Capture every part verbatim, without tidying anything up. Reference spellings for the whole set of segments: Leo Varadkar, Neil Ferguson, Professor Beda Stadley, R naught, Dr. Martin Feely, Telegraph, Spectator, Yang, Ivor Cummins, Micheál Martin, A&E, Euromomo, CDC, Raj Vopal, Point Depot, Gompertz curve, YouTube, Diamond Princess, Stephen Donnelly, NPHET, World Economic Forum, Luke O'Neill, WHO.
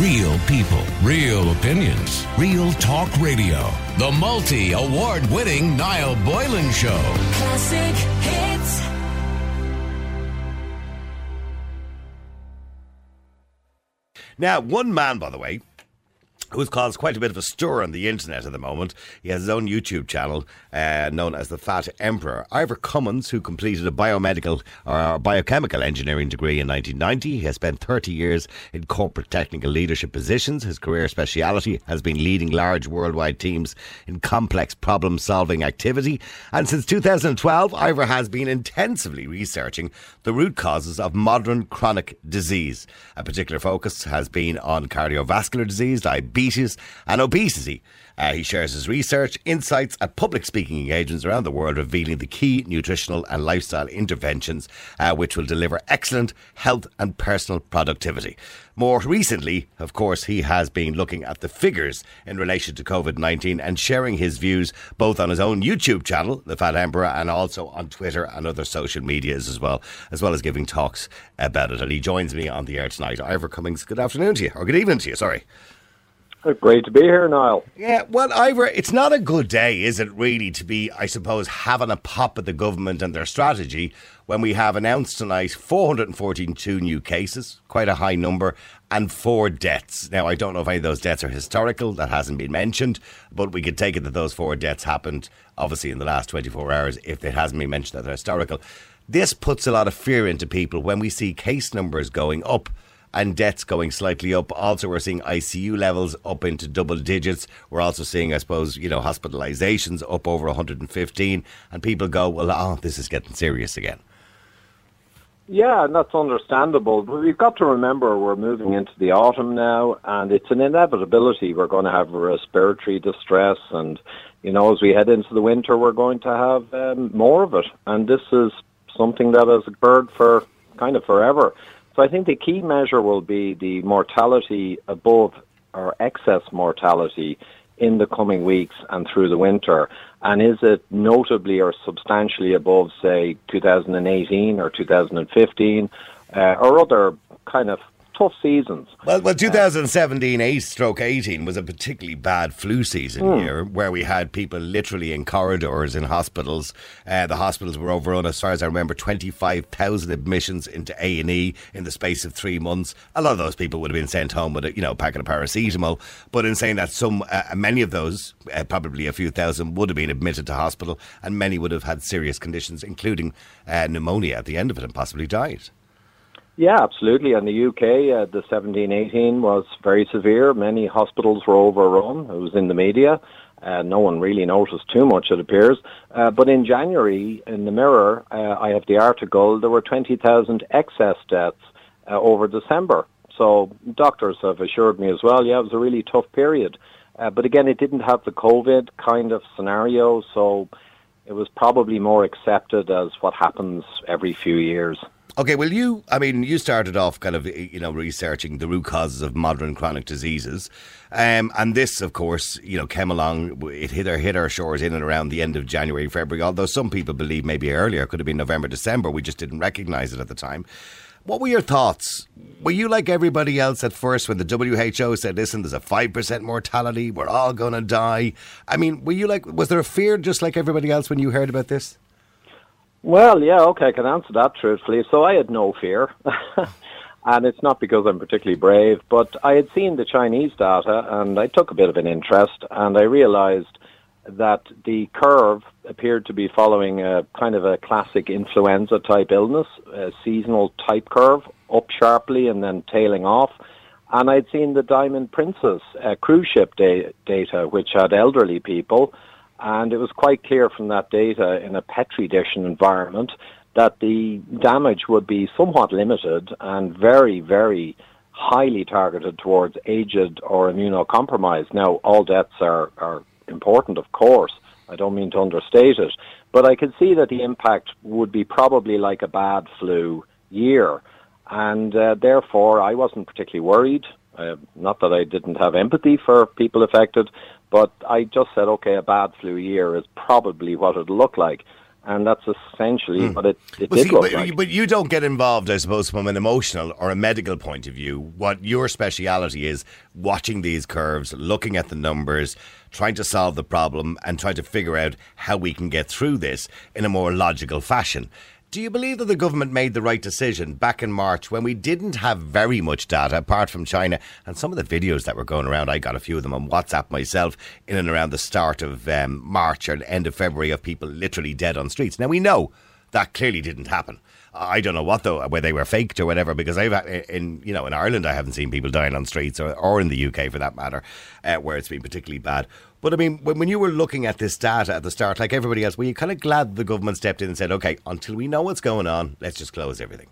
Real people, real opinions, real talk radio. The multi-award-winning Niall Boylan Show. Classic hits. Now, one man, by the way, who's caused quite a bit of a stir on the internet at the moment. He has his own YouTube channel uh, known as the Fat Emperor. Ivor Cummins, who completed a biomedical or biochemical engineering degree in nineteen ninety. He has spent thirty years in corporate technical leadership positions. His career speciality has been leading large worldwide teams in complex problem-solving activity. And since two thousand twelve, Ivor has been intensively researching the root causes of modern chronic disease. A particular focus has been on cardiovascular disease, diabetes, diabetes and obesity. Uh, he shares his research, insights and public speaking engagements around the world, revealing the key nutritional and lifestyle interventions uh, which will deliver excellent health and personal productivity. More recently, of course, he has been looking at the figures in relation to COVID nineteen and sharing his views both on his own YouTube channel, The Fat Emperor, and also on Twitter and other social medias as well, as well as giving talks about it. And he joins me on the air tonight. Ivor Cummins, good afternoon to you, or good evening to you, sorry. Great to be here, Niall. Yeah, well, Ivor, it's not a good day, is it, really, to be, I suppose, having a pop at the government and their strategy when we have announced tonight four hundred fourteen new cases, quite a high number, and four deaths. Now, I don't know if any of those deaths are historical, that hasn't been mentioned, but we could take it that those four deaths happened, obviously, in the last twenty-four hours, if it hasn't been mentioned that they're historical. This puts a lot of fear into people when we see case numbers going up and deaths going slightly up. Also, we're seeing I C U levels up into double digits. We're also seeing, I suppose, you know, hospitalizations up over one hundred fifteen. And people go, well, oh, this is getting serious again. Yeah, and that's understandable. But we've got to remember we're moving into the autumn now, and it's an inevitability. We're going to have respiratory distress. And, you know, as we head into the winter, we're going to have um, more of it. And this is something that has occurred for kind of forever. So I think the key measure will be the mortality above or excess mortality in the coming weeks and through the winter. And is it notably or substantially above, say, two thousand eighteen or two thousand fifteen uh, or other kind of tough seasons? Well, well twenty seventeen eighteen was a particularly bad flu season mm. year where we had people literally in corridors in hospitals. Uh, the hospitals were overrun, as far as I remember, twenty-five thousand admissions into A and E in the space of three months. A lot of those people would have been sent home with a you know, packet of paracetamol. But in saying that, some uh, many of those, uh, probably a few thousand, would have been admitted to hospital and many would have had serious conditions, including uh, pneumonia at the end of it and possibly died. Yeah, absolutely. In the U K, uh, the seventeen eighteen was very severe. Many hospitals were overrun. It was in the media. Uh, no one really noticed too much, it appears. Uh, but in January, in the Mirror, uh, I have the article, there were twenty thousand excess deaths uh, over December. So doctors have assured me as well, yeah, it was a really tough period. Uh, but again, it didn't have the COVID kind of scenario, so it was probably more accepted as what happens every few years. Okay, well, you, I mean, you started off kind of, you know, researching the root causes of modern chronic diseases. Um, and this, of course, you know, came along, it hit our, hit our shores in and around the end of January, February, although some people believe maybe earlier, it could have been November, December. We just didn't recognise it at the time. What were your thoughts? Were you like everybody else at first when the W H O said, listen, there's a five percent mortality, we're all going to die? I mean, were you like, was there a fear just like everybody else when you heard about this? Well, yeah, okay, I can answer that truthfully. So I had no fear, and it's not because I'm particularly brave, but I had seen the Chinese data, and I took a bit of an interest, and I realized that the curve appeared to be following a kind of a classic influenza-type illness, a seasonal-type curve, up sharply and then tailing off. And I'd seen the Diamond Princess uh, cruise ship da- data, which had elderly people. And it was quite clear from that data in a Petri dish environment that the damage would be somewhat limited and very, very highly targeted towards aged or immunocompromised. Now, all deaths are, are important, of course. I don't mean to understate it. But I could see that the impact would be probably like a bad flu year. And uh, therefore, I wasn't particularly worried. Uh, not that I didn't have empathy for people affected, but I just said, okay, a bad flu year is probably what it'll look like. and that's essentially mm. what it, it well, did see, look but, like. But you don't get involved, I suppose, from an emotional or a medical point of view. What your speciality is, watching these curves, looking at the numbers, trying to solve the problem and trying to figure out how we can get through this in a more logical fashion. Do you believe that the government made the right decision back in March when we didn't have very much data apart from China and some of the videos that were going around? I got a few of them on WhatsApp myself in and around the start of um, March or the end of February of people literally dead on streets. Now, we know that clearly didn't happen. I don't know what, though, whether they were faked or whatever, because I've in you know in Ireland I haven't seen people dying on streets or, or in the U K for that matter, uh, where it's been particularly bad. But I mean, when, when you were looking at this data at the start, like everybody else, were you kind of glad the government stepped in and said, OK, until we know what's going on, let's just close everything?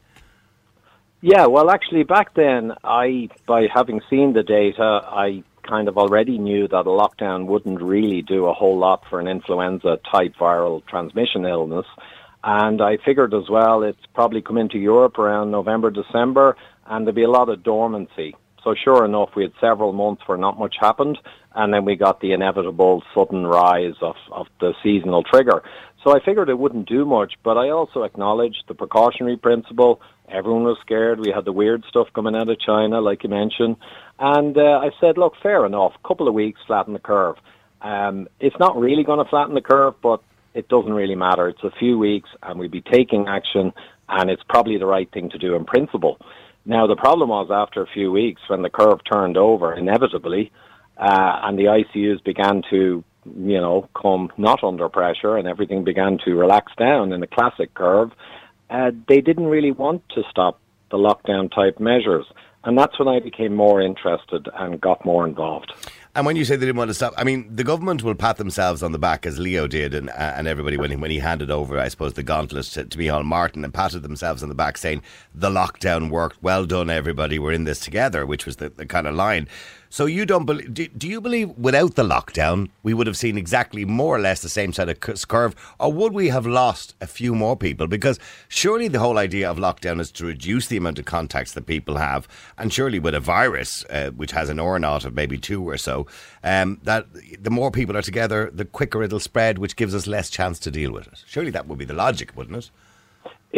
Yeah, well, actually, back then, I, by having seen the data, I kind of already knew that a lockdown wouldn't really do a whole lot for an influenza-type viral transmission illness. And I figured as well, it's probably come into Europe around November, December, and there'd be a lot of dormancy. So sure enough, we had several months where not much happened, and then we got the inevitable sudden rise of, of the seasonal trigger. So I figured it wouldn't do much, but I also acknowledged the precautionary principle. Everyone was scared. We had the weird stuff coming out of China, like you mentioned. And uh, I said, look, fair enough, couple of weeks, flatten the curve. Um, it's not really going to flatten the curve, but it doesn't really matter. It's a few weeks and we'll be taking action and it's probably the right thing to do in principle. Now, the problem was after a few weeks when the curve turned over inevitably uh, and the I C Us began to, you know, come not under pressure and everything began to relax down in the classic curve, uh, they didn't really want to stop the lockdown type measures. And that's when I became more interested and got more involved. And when you say they didn't want to stop, I mean, the government will pat themselves on the back, as Leo did, and uh, and everybody when he, when he handed over, I suppose, the gauntlet to, to Micheál Martin, and patted themselves on the back saying, the lockdown worked, well done, everybody, we're in this together, which was the, the kind of line. So you don't believe, do, do you believe without the lockdown, we would have seen exactly more or less the same set of curve, or would we have lost a few more people? Because surely the whole idea of lockdown is to reduce the amount of contacts that people have, and surely with a virus, uh, which has an R naught of maybe two or so, Um, that the more people are together, the quicker it'll spread, which gives us less chance to deal with it. Surely that would be the logic, wouldn't it?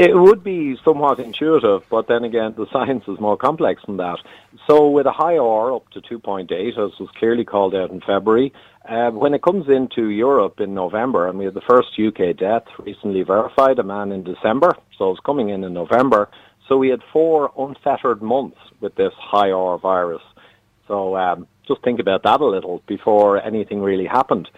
It would be somewhat intuitive, but then again, the science is more complex than that. So with a high R up to two point eight, as was clearly called out in February, uh, when it comes into Europe in November, and we had the first U K death recently verified, a man in December, so it's coming in in November. So we had four unfettered months with this high R virus. So um, just think about that a little before anything really happened.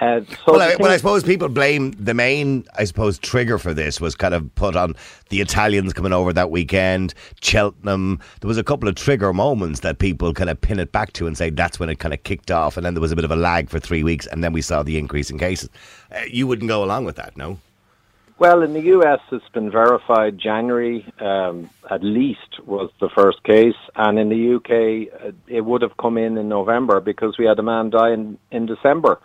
Uh, so well, I, well, I suppose people blame the main, I suppose, trigger for this was kind of put on the Italians coming over that weekend, Cheltenham. There was a couple of trigger moments that people kind of pin it back to and say that's when it kind of kicked off. And then there was a bit of a lag for three weeks and then we saw the increase in cases. Uh, you wouldn't go along with that, no? Well, in the U S, it's been verified January, um, at least, was the first case. And in the U K, uh, it would have come in in November because we had a man die in, in December.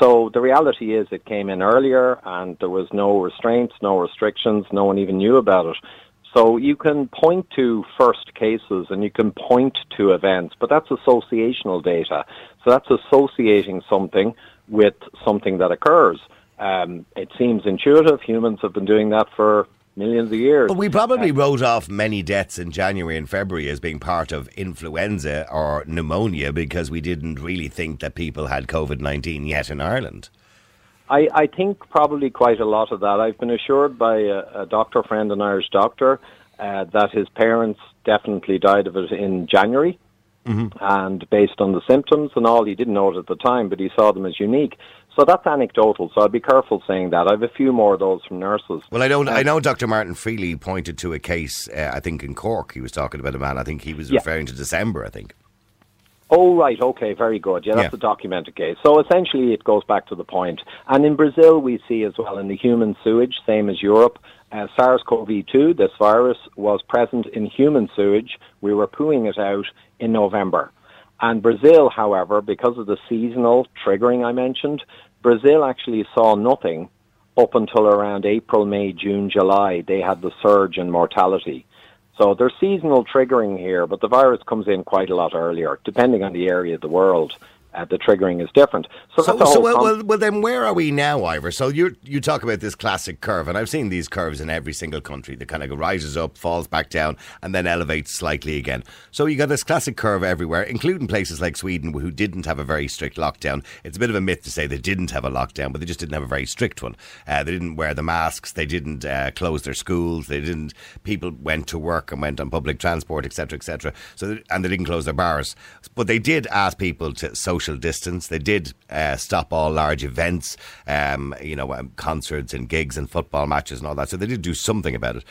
So the reality is it came in earlier and there was no restraints, no restrictions. No one even knew about it. So you can point to first cases and you can point to events, but that's associational data. So that's associating something with something that occurs. Um, it seems intuitive. Humans have been doing that for millions of years. But we probably uh, wrote off many deaths in January and February as being part of influenza or pneumonia because we didn't really think that people had COVID nineteen yet in Ireland. I, I think probably quite a lot of that. I've been assured by a, a doctor friend, an Irish doctor, uh, that his parents definitely died of it in January. Mm-hmm. And based on the symptoms and all, he didn't know it at the time, but he saw them as unique. So that's anecdotal, so I'll be careful saying that. I have a few more of those from nurses. Well, I know, I know Doctor Martin Feely pointed to a case, uh, I think in Cork, he was talking about a man, I think he was yeah. referring to December, I think. Oh, right, okay, very good. Yeah, that's yeah. a documented case. So essentially it goes back to the point. And in Brazil we see as well in the human sewage, same as Europe, uh, SARS-C o V two, this virus, was present in human sewage. We were pooing it out in November. And Brazil, however, because of the seasonal triggering I mentioned, Brazil actually saw nothing up until around April, May, June, July. They had the surge in mortality. So there's seasonal triggering here, but the virus comes in quite a lot earlier, depending on the area of the world. uh, the triggering is different. So, so, that's so well, com- well, well, then where are we now, Ivor? So you you talk about this classic curve, and I've seen these curves in every single country that kind of rises up, falls back down, and then elevates slightly again. So you got this classic curve everywhere, including places like Sweden, who didn't have a very strict lockdown. It's a bit of a myth to say they didn't have a lockdown, but they just didn't have a very strict one. Uh, they didn't wear the masks, they didn't uh, close their schools, they didn't. People went to work and went on public transport, et cetera, et cetera. So, and they didn't close their bars, but they did ask people to social distance. They did uh, stop all large events, um, you know, um, concerts and gigs and football matches and all that. So they did do something about it.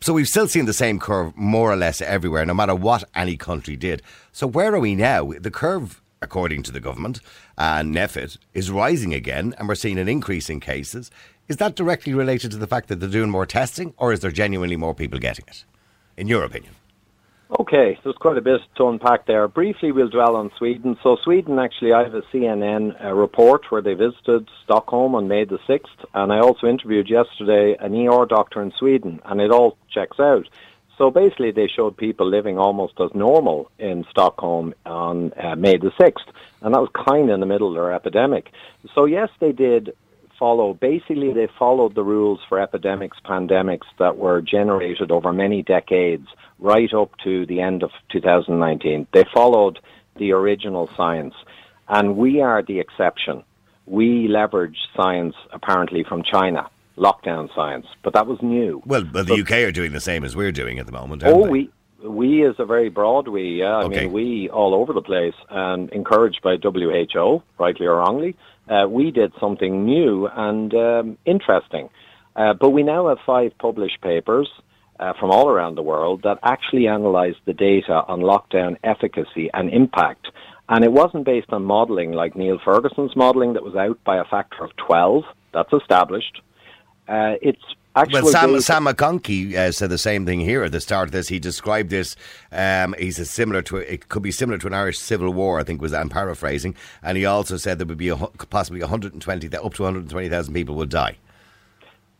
So we've still seen the same curve more or less everywhere, no matter what any country did. So where are we now? The curve, according to the government and uh, NPHET, is rising again, and we're seeing an increase in cases. Is that directly related to the fact that they're doing more testing, or is there genuinely more people getting it, in your opinion? Okay, so there's quite a bit to unpack there. Briefly, we'll dwell on Sweden. So Sweden, actually, I have a C N N uh, report where they visited Stockholm on May the sixth, and I also interviewed yesterday an E R doctor in Sweden, and it all checks out. So basically, they showed people living almost as normal in Stockholm on uh, May the sixth, and that was kind of in the middle of their epidemic. So yes, they did follow, basically they followed the rules for epidemics, pandemics that were generated over many decades right up to the end of two thousand nineteen. They followed the original science, and we are the exception. We leverage science apparently from China, lockdown science, but that was new. Well, but the but, U K are doing the same as we're doing at the moment, aren't oh, they? We, we is a very broad we, yeah. I okay. mean, we all over the place, and encouraged by W H O, rightly or wrongly. Uh, we did something new and um, interesting. Uh, but we now have five published papers uh, from all around the world that actually analyzed the data on lockdown efficacy and impact. And it wasn't based on modeling like Neil Ferguson's modeling that was out by a factor of twelve. That's established. Uh, it's Well, Sam, Sam McConkey uh, said the same thing here at the start of this. He described this. Um, he says similar to it could be similar to an Irish civil war. I think was I'm paraphrasing. And he also said there would be a, possibly one hundred twenty up to one hundred twenty thousand people would die.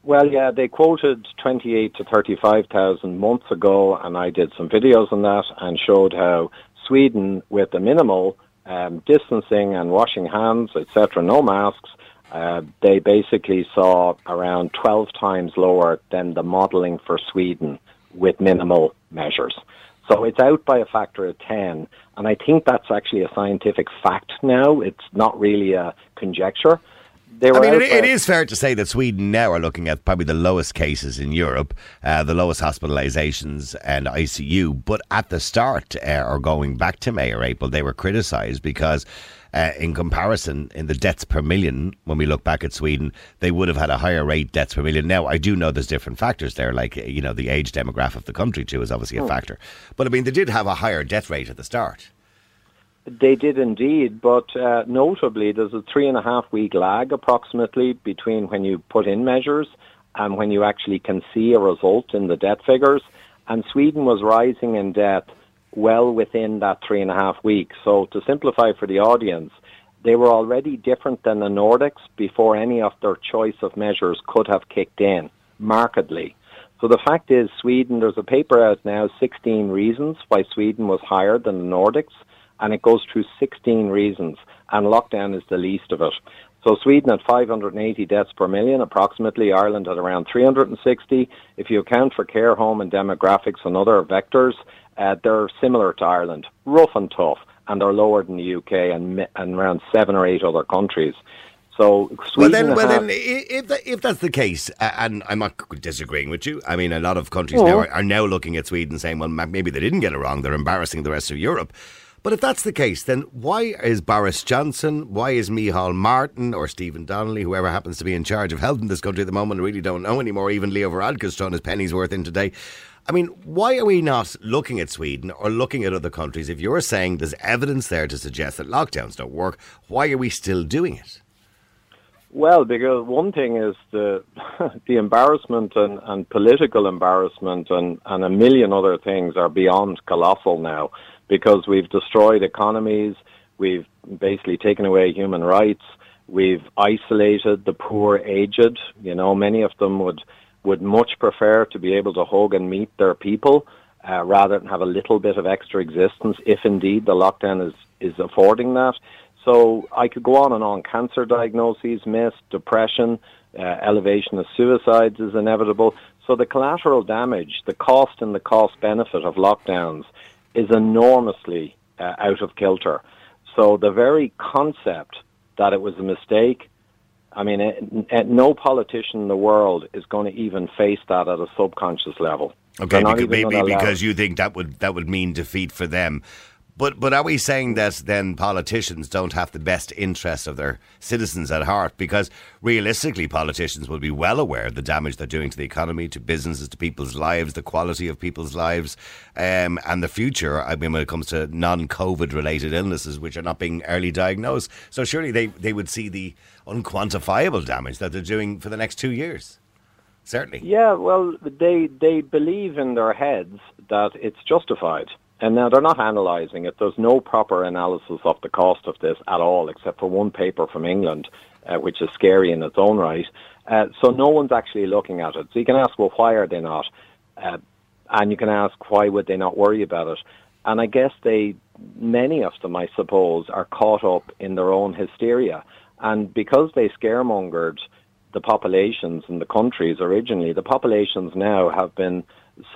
Well, yeah, they quoted twenty-eight to thirty-five thousand months ago, and I did some videos on that and showed how Sweden, with the minimal um, distancing and washing hands, et cetera, no masks. Uh, they basically saw around twelve times lower than the modelling for Sweden with minimal measures. So it's out by a factor of ten, and I think that's actually a scientific fact now. It's not really a conjecture. They were I mean, it, it is fair to say that Sweden now are looking at probably the lowest cases in Europe, uh, the lowest hospitalisations and I C U, but at the start, uh, or going back to May or April, they were criticised because Uh, in comparison, in the deaths per million, when we look back at Sweden, they would have had a higher rate deaths per million. Now, I do know there's different factors there, like, you know, the age demographic of the country, too, is obviously a factor. But, I mean, they did have a higher death rate at the start. They did indeed, but uh, notably, there's a three and a half week lag, approximately, between when you put in measures and when you actually can see a result in the death figures. And Sweden was rising in death well within that three and a half weeks. So to simplify for the audience, they were already different than the Nordics before any of their choice of measures could have kicked in markedly. So the fact is Sweden, there's a paper out now, sixteen reasons why Sweden was higher than the Nordics, and it goes through sixteen reasons, and lockdown is the least of it. So Sweden at five hundred eighty deaths per million, approximately, Ireland at around three hundred sixty. If you account for care home and demographics and other vectors, Uh, they're similar to Ireland, rough and tough, and they're lower than the U K and, and around seven or eight other countries. So Sweden well, then, well then, if that, if that's the case, and I'm not disagreeing with you, I mean, a lot of countries oh. now are, are now looking at Sweden saying, well, maybe they didn't get it wrong, they're embarrassing the rest of Europe. But if that's the case, then why is Boris Johnson, why is Micheál Martin or Stephen Donnelly, whoever happens to be in charge of helping this country at the moment, I really don't know anymore, even Leo Varadkar's thrown his penny's worth in today. I mean, why are we not looking at Sweden or looking at other countries? If you're saying there's evidence there to suggest that lockdowns don't work, why are we still doing it? Well, because one thing is the the embarrassment and, and political embarrassment and, and a million other things are beyond colossal now, because we've destroyed economies, we've basically taken away human rights, we've isolated the poor aged. You know, many of them would... would much prefer to be able to hug and meet their people uh, rather than have a little bit of extra existence, if indeed the lockdown is, is affording that. So I could go on and on. Cancer diagnoses missed, depression, uh, elevation of suicides is inevitable. So the collateral damage, the cost and the cost benefit of lockdowns is enormously uh, out of kilter. So the very concept that it was a mistake, I mean, it, it, no politician in the world is going to even face that at a subconscious level. Okay, because, maybe because you think that would that would mean defeat for them. But but are we saying that then politicians don't have the best interests of their citizens at heart? Because realistically, politicians will be well aware of the damage they're doing to the economy, to businesses, to people's lives, the quality of people's lives, um, and the future, I mean, when it comes to non-COVID-related illnesses, which are not being early diagnosed. So surely they, they would see the unquantifiable damage that they're doing for the next two years. Certainly. Yeah, well, they they believe in their heads that it's justified. And now they're not analysing it. There's no proper analysis of the cost of this at all, except for one paper from England, uh, which is scary in its own right. Uh, so no one's actually looking at it. So you can ask, well, why are they not? Uh, and you can ask, why would they not worry about it? And I guess they, many of them, I suppose, are caught up in their own hysteria. And because they scaremongered the populations in the countries originally, the populations now have been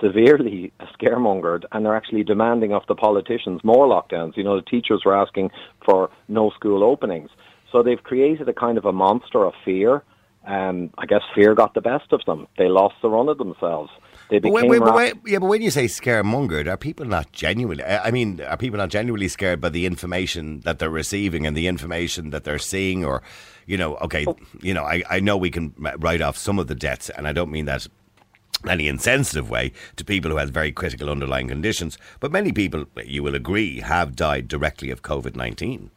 severely scaremongered, and they're actually demanding of the politicians more lockdowns. You know, the teachers were asking for no school openings. So they've created a kind of a monster of fear. Um, I guess fear got the best of them. They lost the run of themselves. They became wait, wait, wait, wait. Yeah, but when you say scaremongered, are people not genuinely? I mean, are people not genuinely scared by the information that they're receiving and the information that they're seeing? Or, you know, okay, oh. you know, I, I know we can write off some of the deaths, and I don't mean that in any insensitive way to people who have very critical underlying conditions, but many people, you will agree, have died directly of COVID nineteen.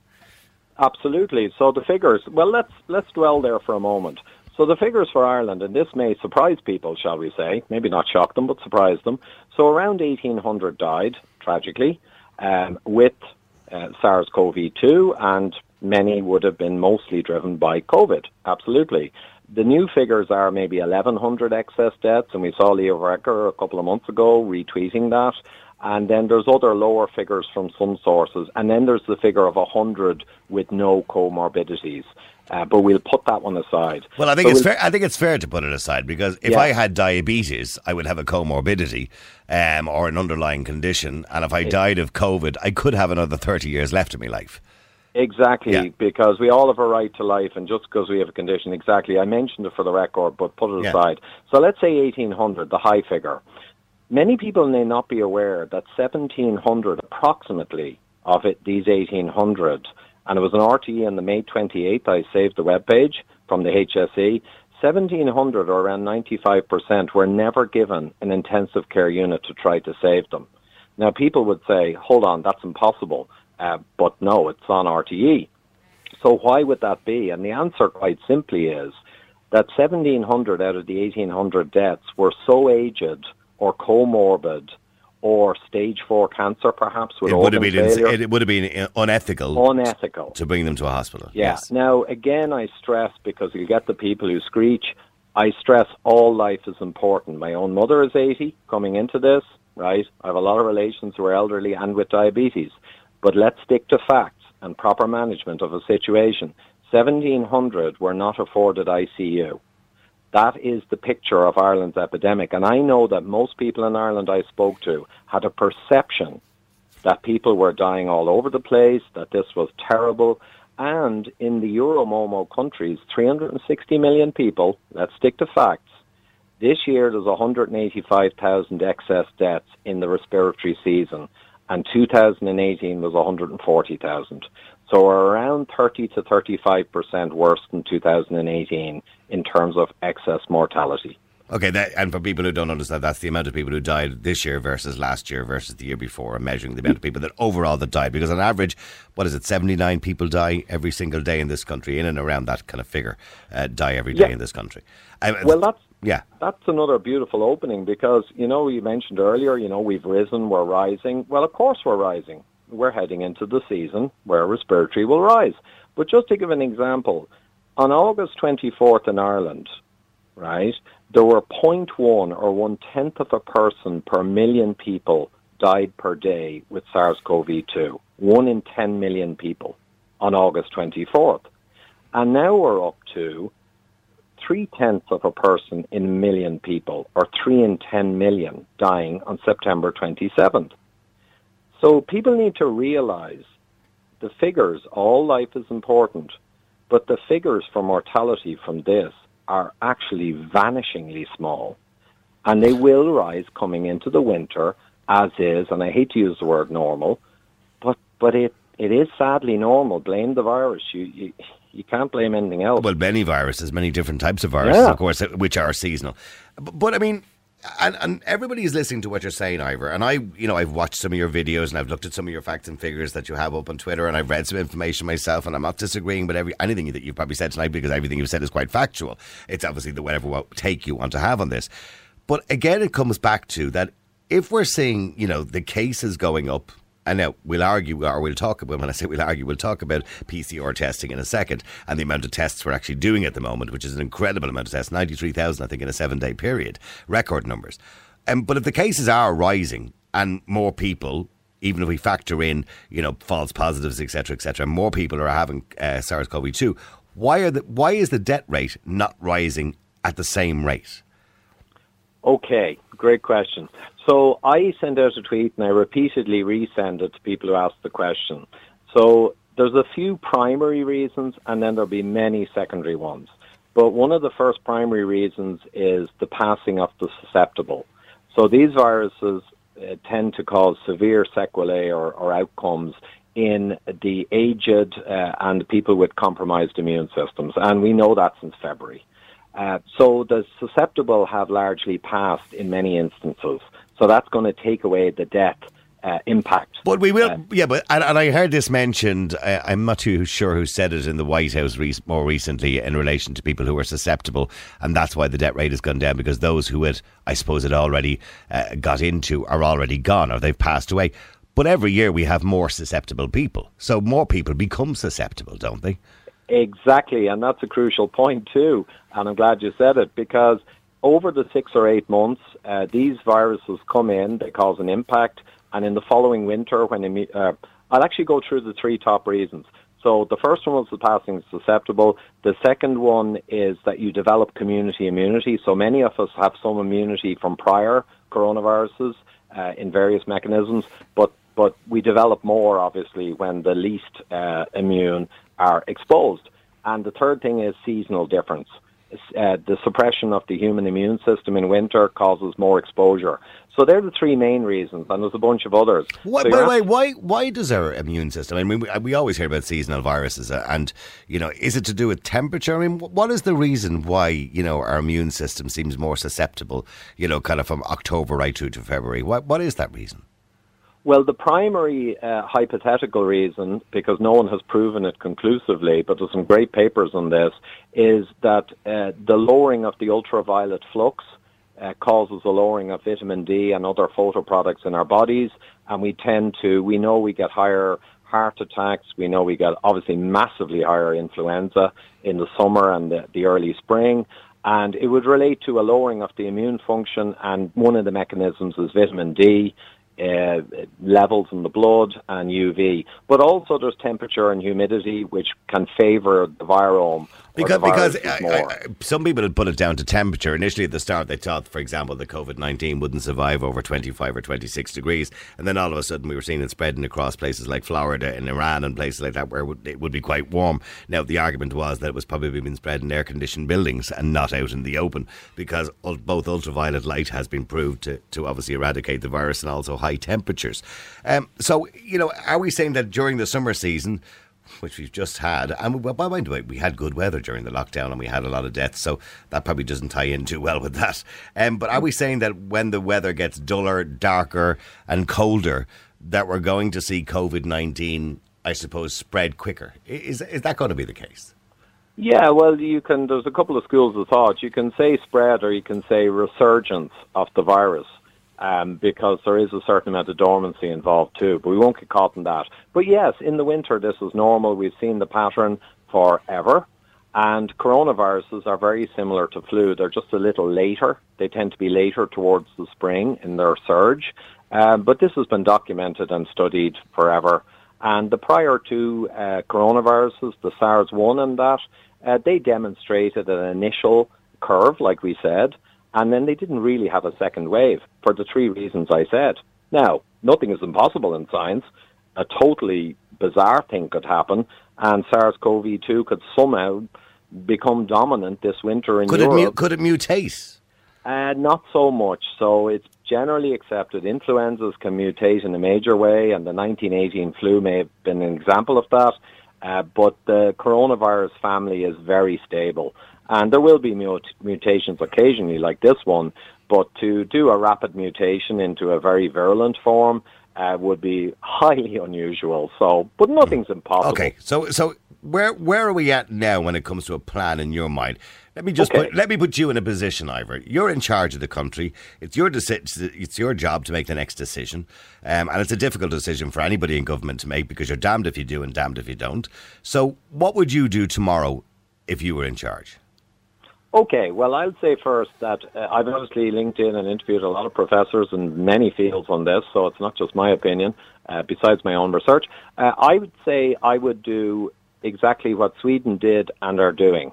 Absolutely. So the figures, well, let's let's dwell there for a moment. So the figures for Ireland, and this may surprise people, shall we say, maybe not shock them, but surprise them. So around eighteen hundred died, tragically, um, with uh, SARS-CoV two, and many would have been mostly driven by COVID, absolutely. The new figures are maybe eleven hundred excess deaths, and we saw Leo Varadkar a couple of months ago retweeting that. And then there's other lower figures from some sources. And then there's the figure of one hundred with no comorbidities. Uh, but we'll put that one aside. Well, I think so it's we'll, fair. I think it's fair to put it aside, because if yeah. I had diabetes, I would have a comorbidity um, or an underlying condition. And if I died of COVID, I could have another thirty years left of my life. Exactly, yeah. Because we all have a right to life, and just because we have a condition, exactly. I mentioned it for the record, but put it yeah. aside. So let's say eighteen hundred, the high figure. Many people may not be aware that seventeen hundred approximately of it, these eighteen hundred, and it was an R T E on the May twenty-eighth, I saved the webpage from the H S E, seventeen hundred or around ninety-five percent were never given an intensive care unit to try to save them. Now people would say, hold on, that's impossible, uh, but no, it's on R T E. So why would that be? And the answer quite simply is that seventeen hundred out of the eighteen hundred deaths were so aged or comorbid, or stage four cancer, perhaps. With it, would have been ins- it would have been unethical, unethical to bring them to a hospital. Yeah. Yes. Now, again, I stress, because you get the people who screech, I stress all life is important. My own mother is eighty, coming into this, right? I have a lot of relations who are elderly and with diabetes. But let's stick to facts and proper management of a situation. seventeen hundred were not afforded I C U. That is the picture of Ireland's epidemic. And I know that most people in Ireland I spoke to had a perception that people were dying all over the place, that this was terrible. And in the Euromomo countries, three hundred sixty million people, let's stick to facts. This year there's one hundred eighty-five thousand excess deaths in the respiratory season. And two thousand eighteen was one hundred forty thousand. So we're around thirty to thirty-five percent worse than two thousand eighteen in terms of excess mortality. Okay, that, and for people who don't understand, that's the amount of people who died this year versus last year versus the year before, and measuring the amount of people that overall that died. Because on average, what is it, seventy-nine people die every single day in this country, in and around that kind of figure, uh, die every day yeah. in this country. Um, well, that's yeah, that's another beautiful opening, because, you know, you mentioned earlier, you know, we've risen, we're rising. Well, of course we're rising. We're heading into the season where respiratory will rise. But just to give an example, on August twenty-fourth in Ireland, right, there were zero point one or one-tenth of a person per million people died per day with SARS-CoV two, one in ten million people. on August twenty-fourth. And now we're up to three-tenths of a person in a million people, or three in ten million, dying on September twenty-seventh. So people need to realize the figures, all life is important, but the figures for mortality from this are actually vanishingly small. And they will rise coming into the winter, as is, and I hate to use the word normal, but, but it, it is sadly normal. Blame the virus. You, you you can't blame anything else. Well, many viruses, many different types of viruses, yeah. of course, which are seasonal. But, but I mean... And, and everybody's listening to what you're saying, Ivor. And I, you know, I've watched some of your videos and I've looked at some of your facts and figures that you have up on Twitter, and I've read some information myself, and I'm not disagreeing with every, anything that you've probably said tonight, because everything you've said is quite factual. It's obviously the whatever take you want to have on this. But again, it comes back to that if we're seeing, you know, the cases going up, and now we'll argue, or we'll talk about, when I say we'll argue, we'll talk about P C R testing in a second, and the amount of tests we're actually doing at the moment, which is an incredible amount of tests, ninety-three thousand, I think, in a seven-day period, record numbers. Um, but if the cases are rising, and more people, even if we factor in, you know, false positives, et cetera, et cetera, more people are having uh, SARS-CoV two, why are the, why is the death rate not rising at the same rate? Okay, great question. So I sent out a tweet, and I repeatedly resend it to people who ask the question. So there's a few primary reasons, and then there'll be many secondary ones. But one of the first primary reasons is the passing of the susceptible. So these viruses uh, tend to cause severe sequelae or, or outcomes in the aged uh, and people with compromised immune systems. And we know that since February. Uh, so the susceptible have largely passed in many instances. So that's going to take away the death uh, impact. But we will, uh, yeah, but, and, and I heard this mentioned, uh, I'm not too sure who said it in the White House re- more recently in relation to people who are susceptible, and that's why the death rate has gone down, because those who it, I suppose, it already uh, got into are already gone, or they've passed away. But every year we have more susceptible people. So more people become susceptible, don't they? Exactly, and that's a crucial point too, and I'm glad you said it, because over the six or eight months, uh, these viruses come in, they cause an impact, and in the following winter, when they meet, uh, I'll actually go through the three top reasons. So the first one was the passing susceptible. The second one is that you develop community immunity. So many of us have some immunity from prior coronaviruses uh, in various mechanisms, but, but we develop more, obviously, when the least uh, immune are exposed. And the third thing is seasonal difference. Uh, the suppression of the human immune system in winter causes more exposure. So they're the three main reasons, and there's a bunch of others. Why, so by the way, why, why does our immune system, I mean, we, we always hear about seasonal viruses, and, you know, is it to do with temperature? I mean, what is the reason why, you know, our immune system seems more susceptible, you know, kind of from October right through to February? What, what is that reason? Well, the primary uh, hypothetical reason, because no one has proven it conclusively, but there's some great papers on this, is that uh, the lowering of the ultraviolet flux uh, causes a lowering of vitamin D and other photo products in our bodies, and we tend to, we know we get higher heart attacks, we know we get obviously massively higher influenza in the summer and the, the early spring, and it would relate to a lowering of the immune function, and one of the mechanisms is vitamin D, Uh, levels in the blood and U V. But also there's temperature and humidity, which can favour the virome. Because, the because I, I, I, some people had put it down to temperature. Initially at the start, they thought, for example, that COVID nineteen wouldn't survive over twenty-five or twenty-six degrees. And then all of a sudden we were seeing it spreading across places like Florida and Iran and places like that where it would, it would be quite warm. Now, the argument was that it was probably being spread in air-conditioned buildings and not out in the open, because both ultraviolet light has been proved to, to obviously eradicate the virus, and also high high temperatures. Um, so, you know, are we saying that during the summer season, which we've just had, and by the way, we had good weather during the lockdown and we had a lot of deaths, so that probably doesn't tie in too well with that. Um, but are we saying that when the weather gets duller, darker and colder, that we're going to see COVID nineteen, I suppose, spread quicker? Is, is that going to be the case? Yeah, well, you can. There's a couple of schools of thought. You can say spread, or you can say resurgence of the virus. Um, because there is a certain amount of dormancy involved too, but we won't get caught in that. But yes, in the winter this is normal. We've seen the pattern forever, and coronaviruses are very similar to flu. They're just a little later. They tend to be later towards the spring in their surge, um, but this has been documented and studied forever, And the prior two uh, coronaviruses, the SARS one and that, uh, they demonstrated an initial curve, like we said, and then they didn't really have a second wave for the three reasons I said. Now, nothing is impossible in science. A totally bizarre thing could happen, and SARS-CoV two could somehow become dominant this winter in could Europe. It mu- could it mutate? Uh, not so much. So it's generally accepted influenzas can mutate in a major way, and the nineteen eighteen flu may have been an example of that. Uh, but the coronavirus family is very stable. And there will be mut- mutations occasionally like this one, but to do a rapid mutation into a very virulent form uh, would be highly unusual. So, but nothing's impossible. Okay, so so where where are we at now when it comes to a plan in your mind? Let me just okay. put, let me put you in a position, Ivor. You're in charge of the country. It's your deci- It's your job to make the next decision, um, and it's a difficult decision for anybody in government to make because you're damned if you do and damned if you don't. So, what would you do tomorrow if you were in charge? Okay, well, I'll say first that uh, I've obviously linked in and interviewed a lot of professors in many fields on this, so it's not just my opinion. Uh, besides my own research, uh, I would say I would do exactly what Sweden did and are doing.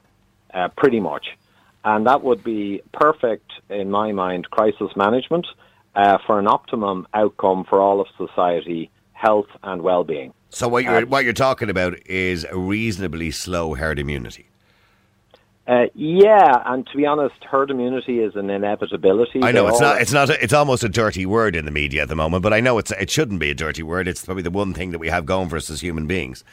Uh, pretty much. And that would be perfect, in my mind, crisis management uh, for an optimum outcome for all of society, health and well-being. So what you're, uh, what you're talking about is a reasonably slow herd immunity. Uh, yeah, and to be honest, herd immunity is an inevitability. I know, it's not, it's not, a, it's almost a dirty word in the media at the moment, but I know it's it shouldn't be a dirty word. It's probably the one thing that we have going for us as human beings.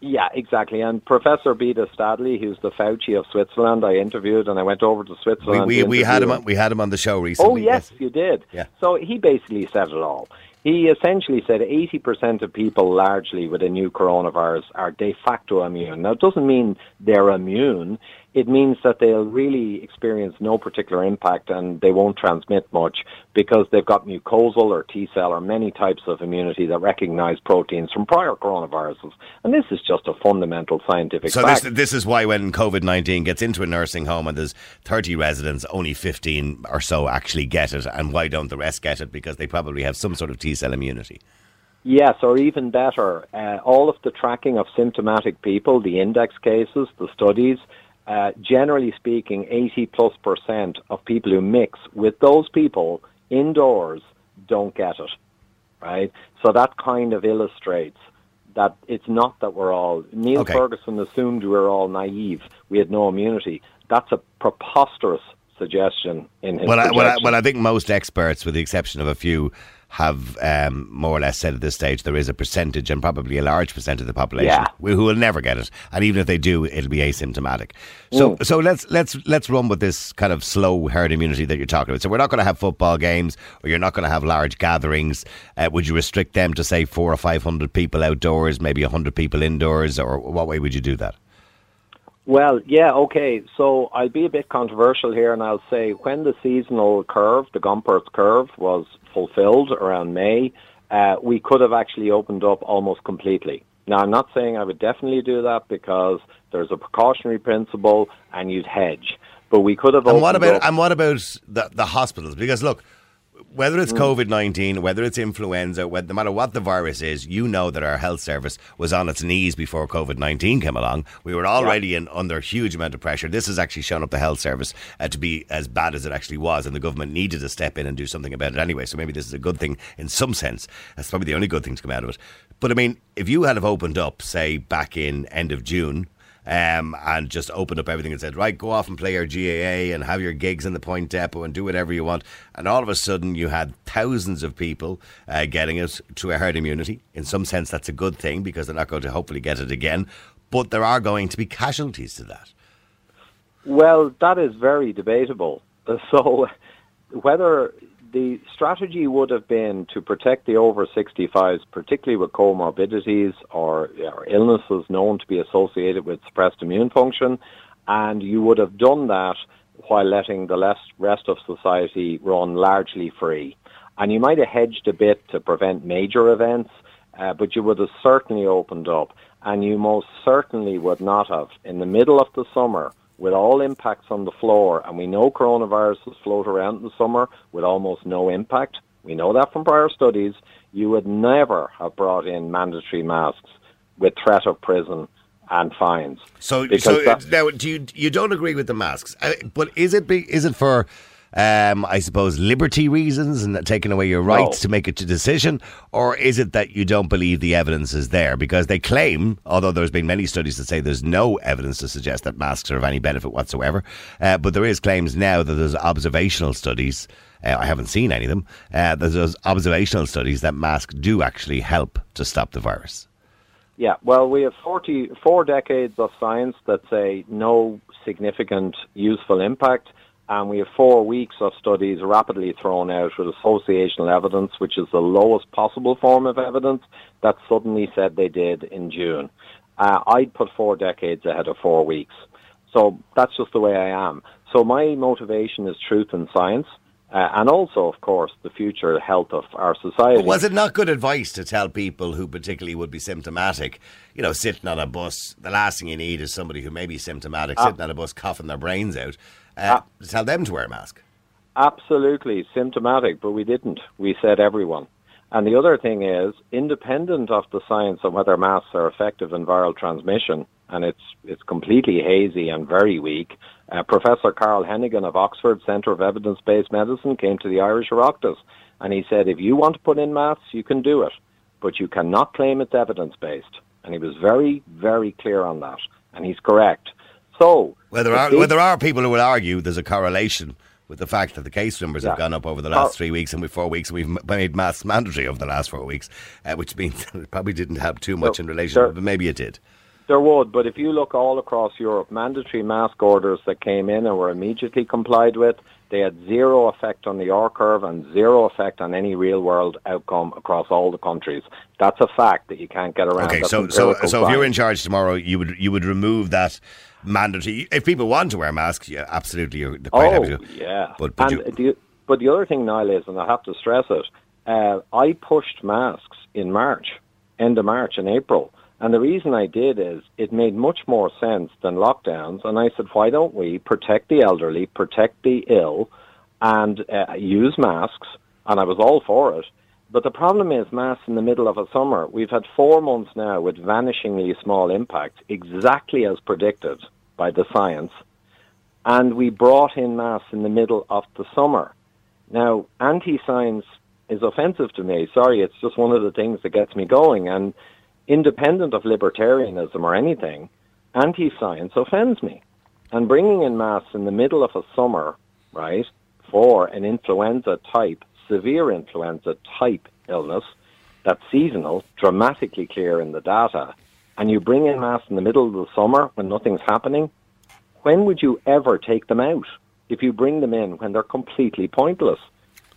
Yeah, exactly. And Professor Beda Stadley, who's the Fauci of Switzerland, I interviewed, and I went over to Switzerland. We, we, to we had him. On, we had him on the show recently. Oh yes, yes. You did. Yeah. So he basically said it all. He essentially said eighty percent of people, largely with a new coronavirus, are de facto immune. Now, it doesn't mean they're immune. It means that they'll really experience no particular impact and they won't transmit much because they've got mucosal or T-cell or many types of immunity that recognize proteins from prior coronaviruses. And this is just a fundamental scientific so fact. So this, this is why when COVID nineteen gets into a nursing home and there's thirty residents, only fifteen or so actually get it. And why don't the rest get it? Because they probably have some sort of T-cell immunity. Yes, or even better, uh, all of the tracking of symptomatic people, the index cases, the studies, Uh, generally speaking, eighty plus percent of people who mix with those people indoors don't get it, right? So that kind of illustrates that it's not that we're all... Neil okay. Ferguson assumed we were all naive. We had no immunity. That's a preposterous suggestion in his well I, well, I, well, I think most experts, with the exception of a few, have um, more or less said at this stage there is a percentage, and probably a large percent of the population, yeah. who will never get it, and even if they do, it'll be asymptomatic. So, mm. so let's let's let's run with this kind of slow herd immunity that you're talking about. So we're not going to have football games, or you're not going to have large gatherings. Uh, would you restrict them to say four or five hundred people outdoors, maybe a hundred people indoors, or what way would you do that? Well, yeah, okay. So I'll be a bit controversial here, and I'll say when the seasonal curve, the Gompertz curve, was fulfilled around May, uh, we could have actually opened up almost completely. Now, I'm not saying I would definitely do that because there's a precautionary principle and you'd hedge, but we could have opened and what about, up. And what about the, the hospitals? Because, look, whether it's COVID nineteen, whether it's influenza, whether, no matter what the virus is, you know that our health service was on its knees before COVID nineteen came along. We were already yeah. in, under a huge amount of pressure. This has actually shown up the health service uh, to be as bad as it actually was, and the government needed to step in and do something about it anyway. So maybe this is a good thing in some sense. That's probably the only good thing to come out of it. But I mean, if you had have opened up, say, back in end of June... Um, and just opened up everything and said, right, go off and play your G A A and have your gigs in the Point Depot and do whatever you want. And all of a sudden you had thousands of people uh, getting it to a herd immunity. In some sense, that's a good thing because they're not going to hopefully get it again. But there are going to be casualties to that. Well, that is very debatable. So whether the strategy would have been to protect the over sixty-fives, particularly with comorbidities or, or illnesses known to be associated with suppressed immune function, and you would have done that while letting the rest of society run largely free. And you might have hedged a bit to prevent major events, uh, but you would have certainly opened up, and you most certainly would not have, in the middle of the summer, with all impacts on the floor, and we know coronaviruses float around in the summer with almost no impact. We know that from prior studies. you would never have brought in mandatory masks with threat of prison and fines. So, so that, now, do you you don't agree with the masks? Uh, but is it be, is it for, um, I suppose, liberty reasons and taking away your rights no. to make a decision, or is it that you don't believe the evidence is there? Because they claim, although there's been many studies that say there's no evidence to suggest that masks are of any benefit whatsoever, uh, but there is claims now that there's observational studies. Uh, I haven't seen any of them. Uh, there's observational studies that masks do actually help to stop the virus. Yeah, well, we have forty-four decades of science that say no significant useful impact, and we have four weeks of studies rapidly thrown out with associational evidence, which is the lowest possible form of evidence, that suddenly said they did in June. Uh, I'd put four decades ahead of four weeks. So that's just the way I am. So my motivation is truth and science. Uh, and also, of course, the future health of our society. But was it not good advice to tell people who particularly would be symptomatic, you know, sitting on a bus, the last thing you need is somebody who may be symptomatic, uh, sitting on a bus coughing their brains out, uh, uh, tell them to wear a mask? Absolutely, symptomatic, but we didn't. We said everyone. And the other thing is, independent of the science of whether masks are effective in viral transmission, and it's it's completely hazy and very weak, uh, Professor Carl Hennigan of Oxford Centre of Evidence-Based Medicine came to the Irish Oireachtas, and he said, if you want to put in masks, you can do it, but you cannot claim it's evidence-based. And he was very, very clear on that, and he's correct. So, well, there are, well, there are people who will argue there's a correlation with the fact that the case numbers yeah. have gone up over the last three weeks and four weeks, and we've made masks mandatory over the last four weeks, uh, which means it probably didn't help too much so in relation to it, but maybe it did. There would, but if you look all across Europe, mandatory mask orders that came in and were immediately complied with, they had zero effect on the R curve and zero effect on any real-world outcome across all the countries. That's a fact that you can't get around. Okay, That's so so, so if you're in charge tomorrow, you would you would remove that mandatory. If people want to wear masks, yeah, absolutely, you're quite happy to. Oh, yeah. But, but, and you, the, but the other thing, Niall, is, and I have to stress it, uh, I pushed masks in March, end of March and April. And the reason I did is it made much more sense than lockdowns. And I said, why don't we protect the elderly, protect the ill, and uh, use masks? And I was all for it. But the problem is masks in the middle of a summer. We've had four months now with vanishingly small impact, exactly as predicted by the science. And we brought in masks in the middle of the summer. Now, anti-science is offensive to me. Sorry, it's just one of the things that gets me going. And independent of libertarianism or anything, anti-science offends me. And bringing in masks in the middle of a summer, right, for an influenza-type, severe influenza-type illness that's seasonal, dramatically clear in the data, and you bring in masks in the middle of the summer when nothing's happening, when would you ever take them out if you bring them in when they're completely pointless?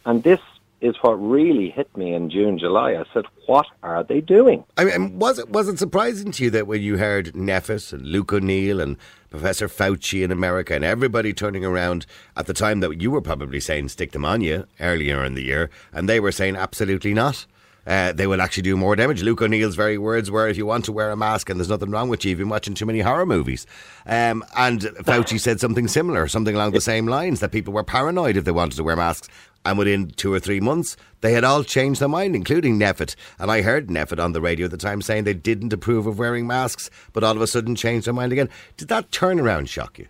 And this is what really hit me in June, July. I said, what are they doing? I mean, was it was it surprising to you that when you heard NPHET and Luke O'Neill and Professor Fauci in America and everybody turning around at the time that you were probably saying stick them on you earlier in the year, and they were saying absolutely not. Uh, they will actually do more damage. Luke O'Neill's very words were, if you want to wear a mask and there's nothing wrong with you, you've been watching too many horror movies. Um, and Fauci said something similar, something along the same lines, that people were paranoid if they wanted to wear masks. And within two or three months, they had all changed their mind, including NPHET. And I heard NPHET on the radio at the time saying they didn't approve of wearing masks, but all of a sudden changed their mind again. Did that turnaround shock you?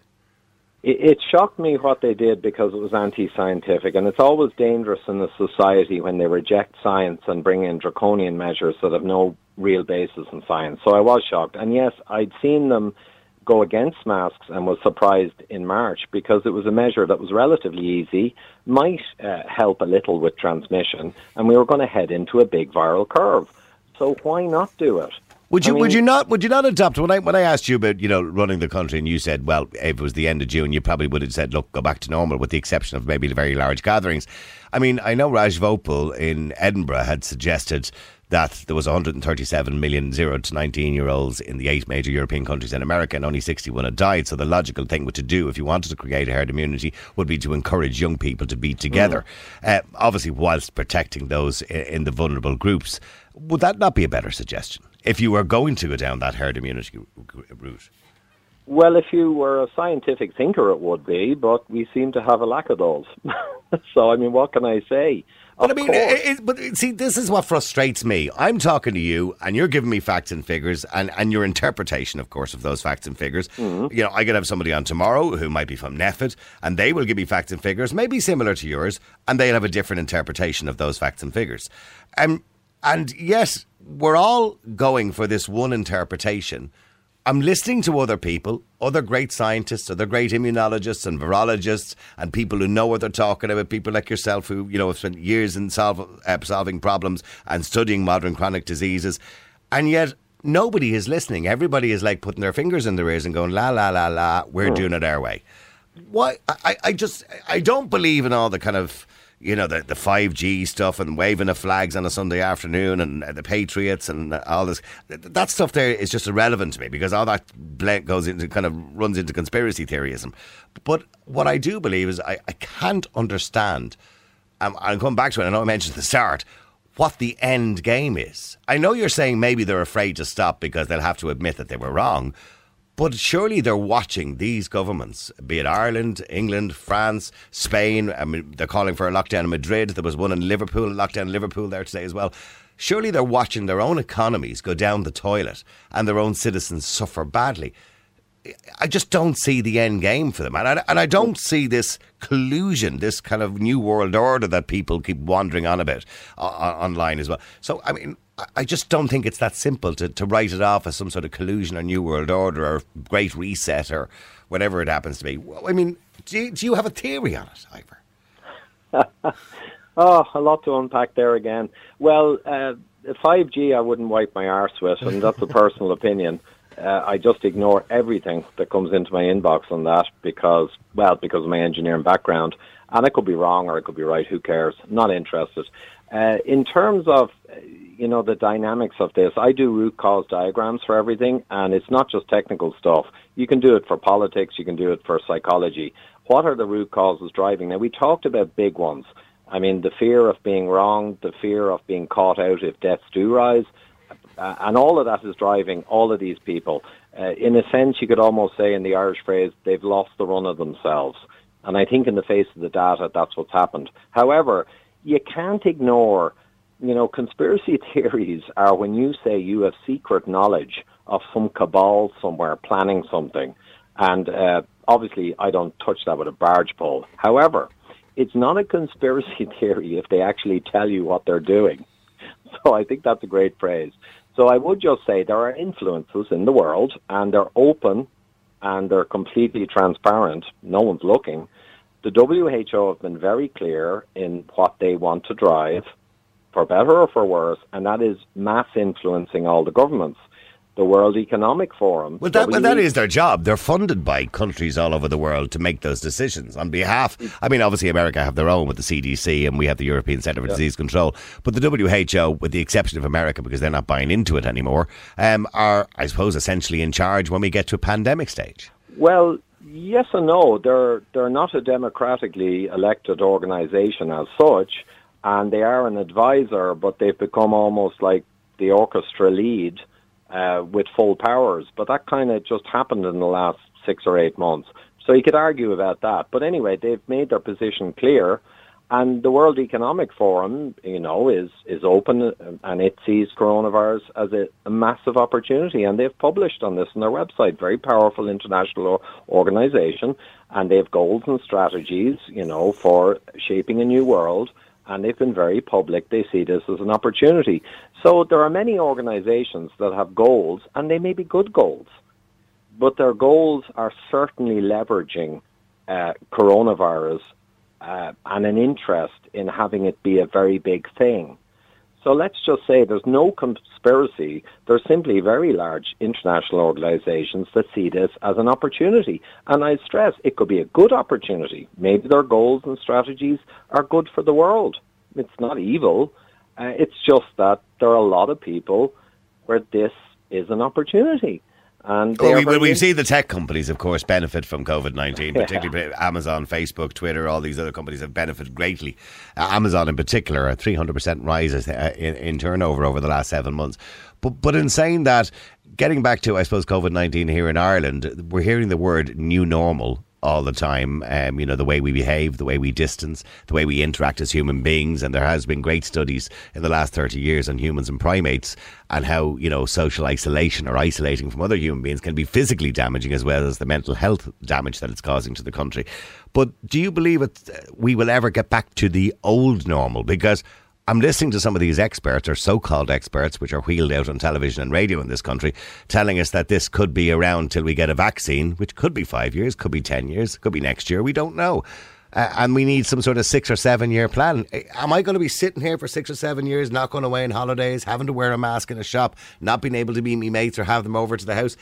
It shocked me what they did because it was anti-scientific, and it's always dangerous in a society when they reject science and bring in draconian measures that have no real basis in science. So I was shocked. And yes, I'd seen them go against masks and was surprised in March because it was a measure that was relatively easy, might uh, help a little with transmission, and we were going to head into a big viral curve. So why not do it? Would you I mean, would you not would you not adopt when I when I asked you about, you know, running the country, and you said, well, if it was the end of June, you probably would have said, look, go back to normal, with the exception of maybe the very large gatherings. I mean, I know Raj Vopal in Edinburgh had suggested that there was one hundred thirty-seven million zero to nineteen-year-olds in the eight major European countries in America, and only sixty-one had died. So the logical thing to do if you wanted to create a herd immunity would be to encourage young people to be together, mm. uh, obviously whilst protecting those in the vulnerable groups. Would that not be a better suggestion if you were going to go down that herd immunity route? Well, if you were a scientific thinker, it would be, but we seem to have a lack of those. So, I mean, what can I say? But, I mean, it, it, but see, this is what frustrates me. I'm talking to you, and you're giving me facts and figures, and, and your interpretation, of course, of those facts and figures. Mm-hmm. You know, I could have somebody on tomorrow who might be from NPHET, and they will give me facts and figures, maybe similar to yours, and they'll have a different interpretation of those facts and figures. Um, and yes, we're all going for this one interpretation. I'm listening to other people, other great scientists, other great immunologists and virologists and people who know what they're talking about, people like yourself who, you know, have spent years in solve, uh, solving problems and studying modern chronic diseases. And yet nobody is listening. Everybody is like putting their fingers in their ears and going, la, la, la, la, we're doing it our way. Why? I, I just, I don't believe in all the kind of, you know, the, the five G stuff and waving the flags on a Sunday afternoon and the Patriots and all this. That stuff there is just irrelevant to me because all that goes into kind of runs into conspiracy theoryism. But what I do believe is I, I can't understand, um, I'll come back to it, I know I mentioned at the start, what the end game is. I know you're saying maybe they're afraid to stop because they'll have to admit that they were wrong, but surely they're watching these governments, be it Ireland, England, France, Spain. I mean, they're calling for a lockdown in Madrid. There was one in Liverpool, a lockdown in Liverpool there today as well. Surely they're watching their own economies go down the toilet and their own citizens suffer badly. I just don't see the end game for them. And I, and I don't see this collusion, this kind of new world order that people keep wandering on about uh, online as well. So, I mean, I just don't think it's that simple to, to write it off as some sort of collusion or new world order or great reset or whatever it happens to be. I mean, do you, do you have a theory on it, Ivor? Oh, a lot to unpack there again. Well, uh, five G I wouldn't wipe my arse with, and that's a personal opinion. Uh, I just ignore everything that comes into my inbox on that because, well, because of my engineering background. And it could be wrong or it could be right. Who cares? Not interested. Uh, in terms of, you know, the dynamics of this, I do root cause diagrams for everything, and it's not just technical stuff. You can do it for politics. You can do it for psychology. What are the root causes driving? Now, we talked about big ones. I mean, the fear of being wrong, the fear of being caught out if deaths do rise, uh, and all of that is driving all of these people. Uh, in a sense, you could almost say in the Irish phrase, they've lost the run of themselves. And I think in the face of the data, that's what's happened. However, you can't ignore, you know, conspiracy theories are when you say you have secret knowledge of some cabal somewhere planning something. And uh, obviously, I don't touch that with a barge pole. However, it's not a conspiracy theory if they actually tell you what they're doing. So I think that's a great phrase. So I would just say there are influences in the world, and they're open, and they're completely transparent. No one's looking. The W H O have been very clear in what they want to drive, for better or for worse, and that is mass influencing all the governments. The World Economic Forum. Well, that, well, that is their job. They're funded by countries all over the world to make those decisions on behalf. I mean, obviously, America have their own with the C D C and we have the European Centre for yeah. Disease Control. But the W H O, with the exception of America, because they're not buying into it anymore, um, are, I suppose, essentially in charge when we get to a pandemic stage. Well, yes and no. They're, they're not a democratically elected organisation as such, and they are an advisor, but they've become almost like the orchestra lead Uh, with full powers, but that kind of just happened in the last six or eight months. So you could argue about that. But anyway, they've made their position clear, and the World Economic Forum, you know, is, is open, and it sees coronavirus as a, a massive opportunity, and they've published on this on their website, very powerful international organization, and they have goals and strategies, you know, for shaping a new world. And they've been very public. They see this as an opportunity. So there are many organizations that have goals, and they may be good goals, but their goals are certainly leveraging uh, coronavirus uh, and an interest in having it be a very big thing. So let's just say there's no conspiracy. There's simply very large international organizations that see this as an opportunity. And I stress it could be a good opportunity. Maybe their goals and strategies are good for the world. It's not evil. Uh, it's just that there are a lot of people where this is an opportunity. And well, we, well, we see the tech companies, of course, benefit from COVID nineteen, particularly yeah. Amazon, Facebook, Twitter, all these other companies have benefited greatly. Uh, Amazon in particular, a three hundred percent rise in, in turnover over the last seven months. But, but in saying that, getting back to, I suppose, COVID nineteen here in Ireland, we're hearing the word new normal all the time, um, you know, the way we behave, the way we distance, the way we interact as human beings. And there has been great studies in the last thirty years on humans and primates and how, you know, social isolation or isolating from other human beings can be physically damaging as well as the mental health damage that it's causing to the country. But do you believe it, we will ever get back to the old normal? Because I'm listening to some of these experts, or so-called experts, which are wheeled out on television and radio in this country, telling us that this could be around till we get a vaccine, which could be five years, could be ten years, could be next year. We don't know. Uh, and we need some sort of six or seven year plan. Am I going to be sitting here for six or seven years, not going away on holidays, having to wear a mask in a shop, not being able to meet my mates or have them over to the house?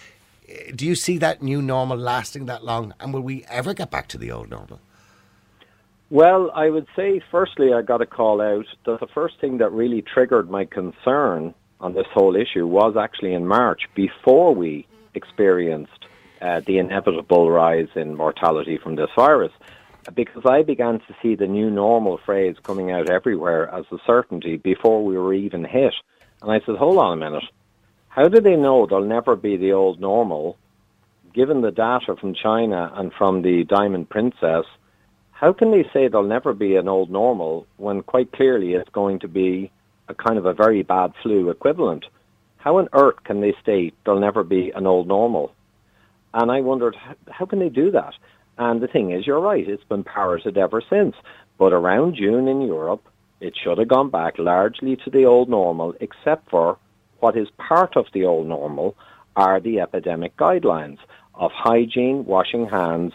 Do you see that new normal lasting that long? And will we ever get back to the old normal? Well, I would say, firstly, I got to call out that the first thing that really triggered my concern on this whole issue was actually in March, before we experienced uh, the inevitable rise in mortality from this virus, because I began to see the new normal phrase coming out everywhere as a certainty before we were even hit. And I said, hold on a minute, how do they know there'll never be the old normal, given the data from China and from the Diamond Princess? How can they say there'll never be an old normal when quite clearly it's going to be a kind of a very bad flu equivalent? How on earth can they state there'll never be an old normal? And I wondered, how can they do that? And the thing is, you're right, it's been parroted ever since. But around June in Europe, it should have gone back largely to the old normal, except for what is part of the old normal are the epidemic guidelines of hygiene, washing hands,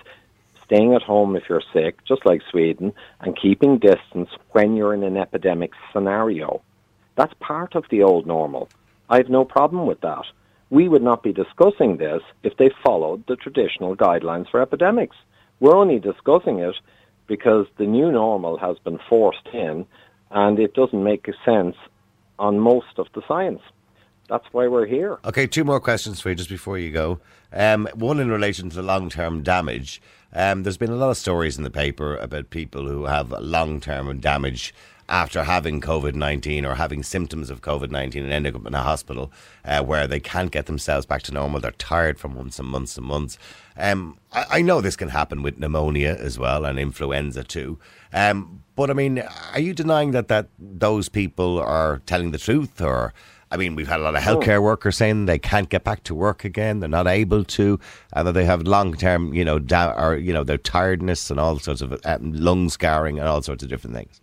staying at home if you're sick, just like Sweden, and keeping distance when you're in an epidemic scenario. That's part of the old normal. I have no problem with that. We would not be discussing this if they followed the traditional guidelines for epidemics. We're only discussing it because the new normal has been forced in, and it doesn't make sense on most of the science. That's why we're here. Okay, two more questions for you just before you go. Um, one in relation to the long-term damage. Um, there's been a lot of stories in the paper about people who have long-term damage after having COVID nineteen or having symptoms of COVID nineteen and ending up in a hospital uh, where they can't get themselves back to normal. They're tired for months and months and months. Um, I, I know this can happen with pneumonia as well and influenza too. Um, but, I mean, are you denying that, that those people are telling the truth? Or, I mean, we've had a lot of healthcare workers saying they can't get back to work again, they're not able to, and that they have long-term, you know, da- or you know, their tiredness and all sorts of uh, lung scarring and all sorts of different things.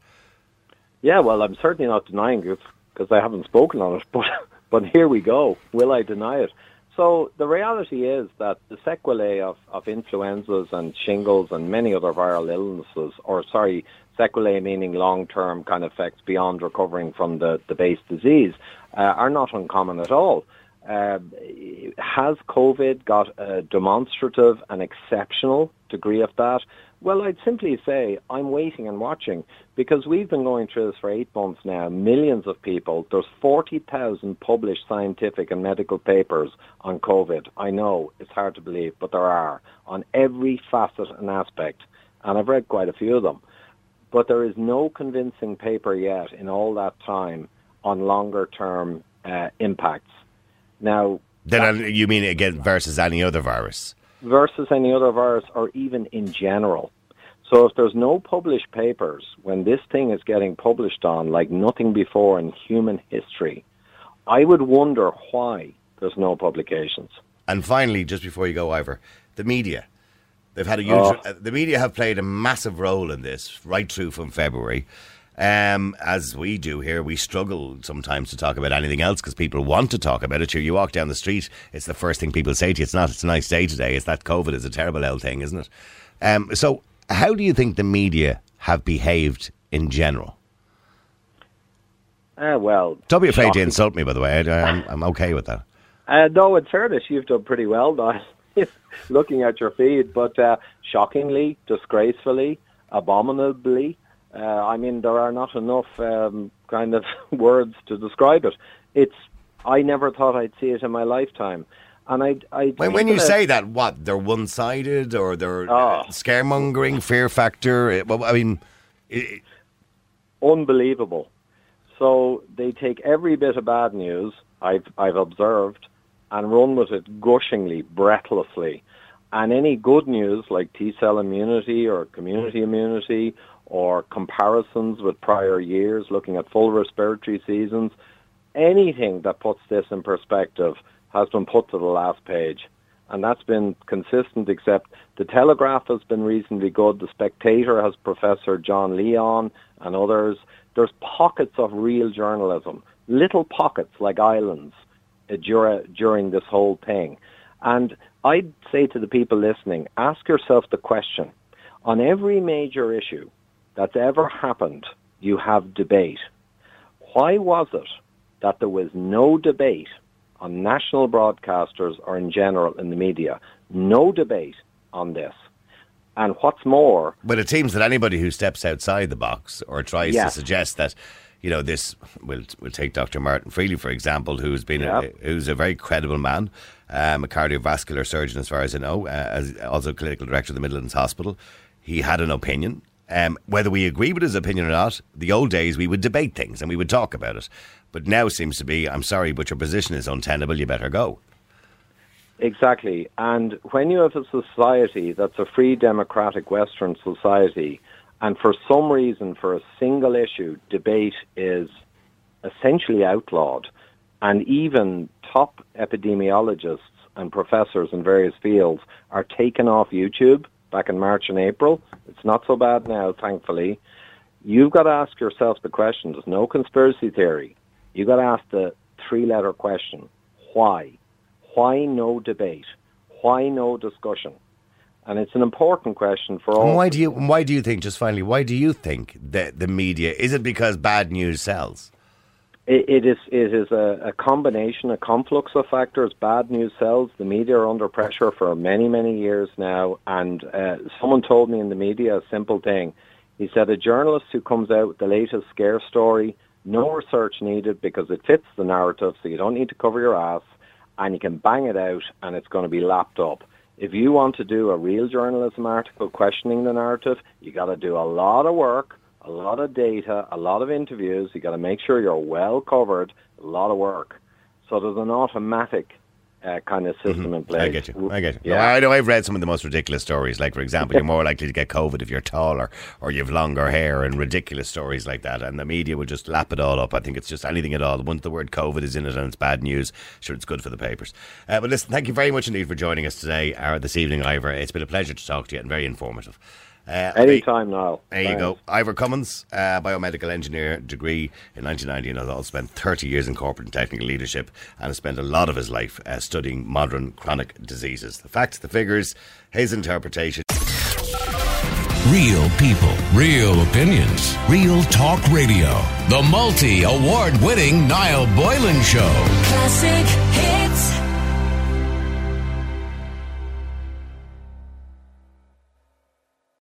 Yeah, well, I'm certainly not denying it because I haven't spoken on it, but but here we go. Will I deny it? So the reality is that the sequelae of, of influenzas and shingles and many other viral illnesses, or sorry, sequelae meaning long-term kind of effects beyond recovering from the, the base disease, Uh, are not uncommon at all. Uh, has COVID got a demonstrative and exceptional degree of that? Well, I'd simply say I'm waiting and watching because we've been going through this for eight months now, millions of people. There's forty thousand published scientific and medical papers on COVID. I know it's hard to believe, but there are on every facet and aspect. And I've read quite a few of them. But there is no convincing paper yet in all that time on longer-term uh, impacts. Now, then you mean, again, versus any other virus? Versus any other virus, or even in general. So if there's no published papers, when this thing is getting published on like nothing before in human history, I would wonder why there's no publications. And finally, just before you go, Ivor, the media. They've had a huge, oh. uh, the media have played a massive role in this, right through from February. Um, as we do here, we struggle sometimes to talk about anything else because people want to talk about it. Sure, you walk down the street, it's the first thing people say to you. It's not, it's a nice day today. It's that COVID is a terrible old thing, isn't it? Um, so how do you think the media have behaved in general? Uh, well, don't be afraid shocking. to insult me, by the way. I, I'm, I'm okay with that. Uh, no, in fairness, you've done pretty well, Niall, looking at your feed. But uh, shockingly, disgracefully, abominably, Uh, I mean, there are not enough um, kind of words to describe it. It's I never thought I'd see it in my lifetime. And I, I when, when you that say that, what they're one-sided or they're oh. uh, scaremongering, fear factor. It, well, I mean, it, unbelievable. So they take every bit of bad news I've I've observed, and run with it gushingly, breathlessly. And any good news like T-cell immunity or community immunity or comparisons with prior years, looking at full respiratory seasons, anything that puts this in perspective has been put to the last page. And that's been consistent, except the Telegraph has been reasonably good. The Spectator has Professor John Leon and others. There's pockets of real journalism, little pockets like islands uh, dura- during this whole thing. And I'd say to the people listening, ask yourself the question. On every major issue that's ever happened, you have debate. Why was it that there was no debate on national broadcasters or in general in the media? No debate on this. And what's more... But it seems that anybody who steps outside the box or tries yeah. to suggest that, you know, this... We'll, we'll take Doctor Martin Feely, for example, who's been yep. a, who's a very credible man, um, a cardiovascular surgeon as far as I know, uh, as also clinical director of the Midlands Hospital. He had an opinion. Um, whether we agree with his opinion or not, the old days we would debate things and we would talk about it. But now seems to be, I'm sorry, but your position is untenable, you better go. Exactly. And when you have a society that's a free democratic Western society, and for some reason, for a single issue, debate is essentially outlawed, and even top epidemiologists and professors in various fields are taken off YouTube back in March and April. It's not so bad now, thankfully. You've got to ask yourself the question. There's no conspiracy theory. You've got to ask the three-letter question, why? Why no debate? Why no discussion? And it's an important question for all. And why do you, why do you think, just finally, why do you think that the media, is it because bad news sells? It, it is It is a, a combination, a conflux of factors. Bad news sells. The media are under pressure for many, many years now. And uh, someone told me in the media a simple thing. He said a journalist who comes out with the latest scare story, no research needed because it fits the narrative, so you don't need to cover your ass, and you can bang it out, and it's going to be lapped up. If you want to do a real journalism article questioning the narrative, you got to do a lot of work, a lot of data, a lot of interviews. You got to make sure you're well covered, a lot of work. So there's an automatic uh, kind of system mm-hmm. in place. I get you. I get you. Yeah. No, I know I've read some of the most ridiculous stories. Like, for example, you're more likely to get COVID if you're taller or you have longer hair, and ridiculous stories like that. And the media will just lap it all up. I think it's just anything at all. Once the word COVID is in it and it's bad news, sure, it's good for the papers. Uh, but listen, thank you very much indeed for joining us today or this evening, Ivor. It's been a pleasure to talk to you and very informative. Uh, Anytime now. There Thanks. you go. Ivor Cummins, uh, biomedical engineer, degree in nineteen ninety, and has also spent thirty years in corporate and technical leadership, and has spent a lot of his life uh, studying modern chronic diseases. The facts, the figures, his interpretation. Real people, real opinions, real talk radio. The multi-award winning Niall Boylan Show. Classic hits.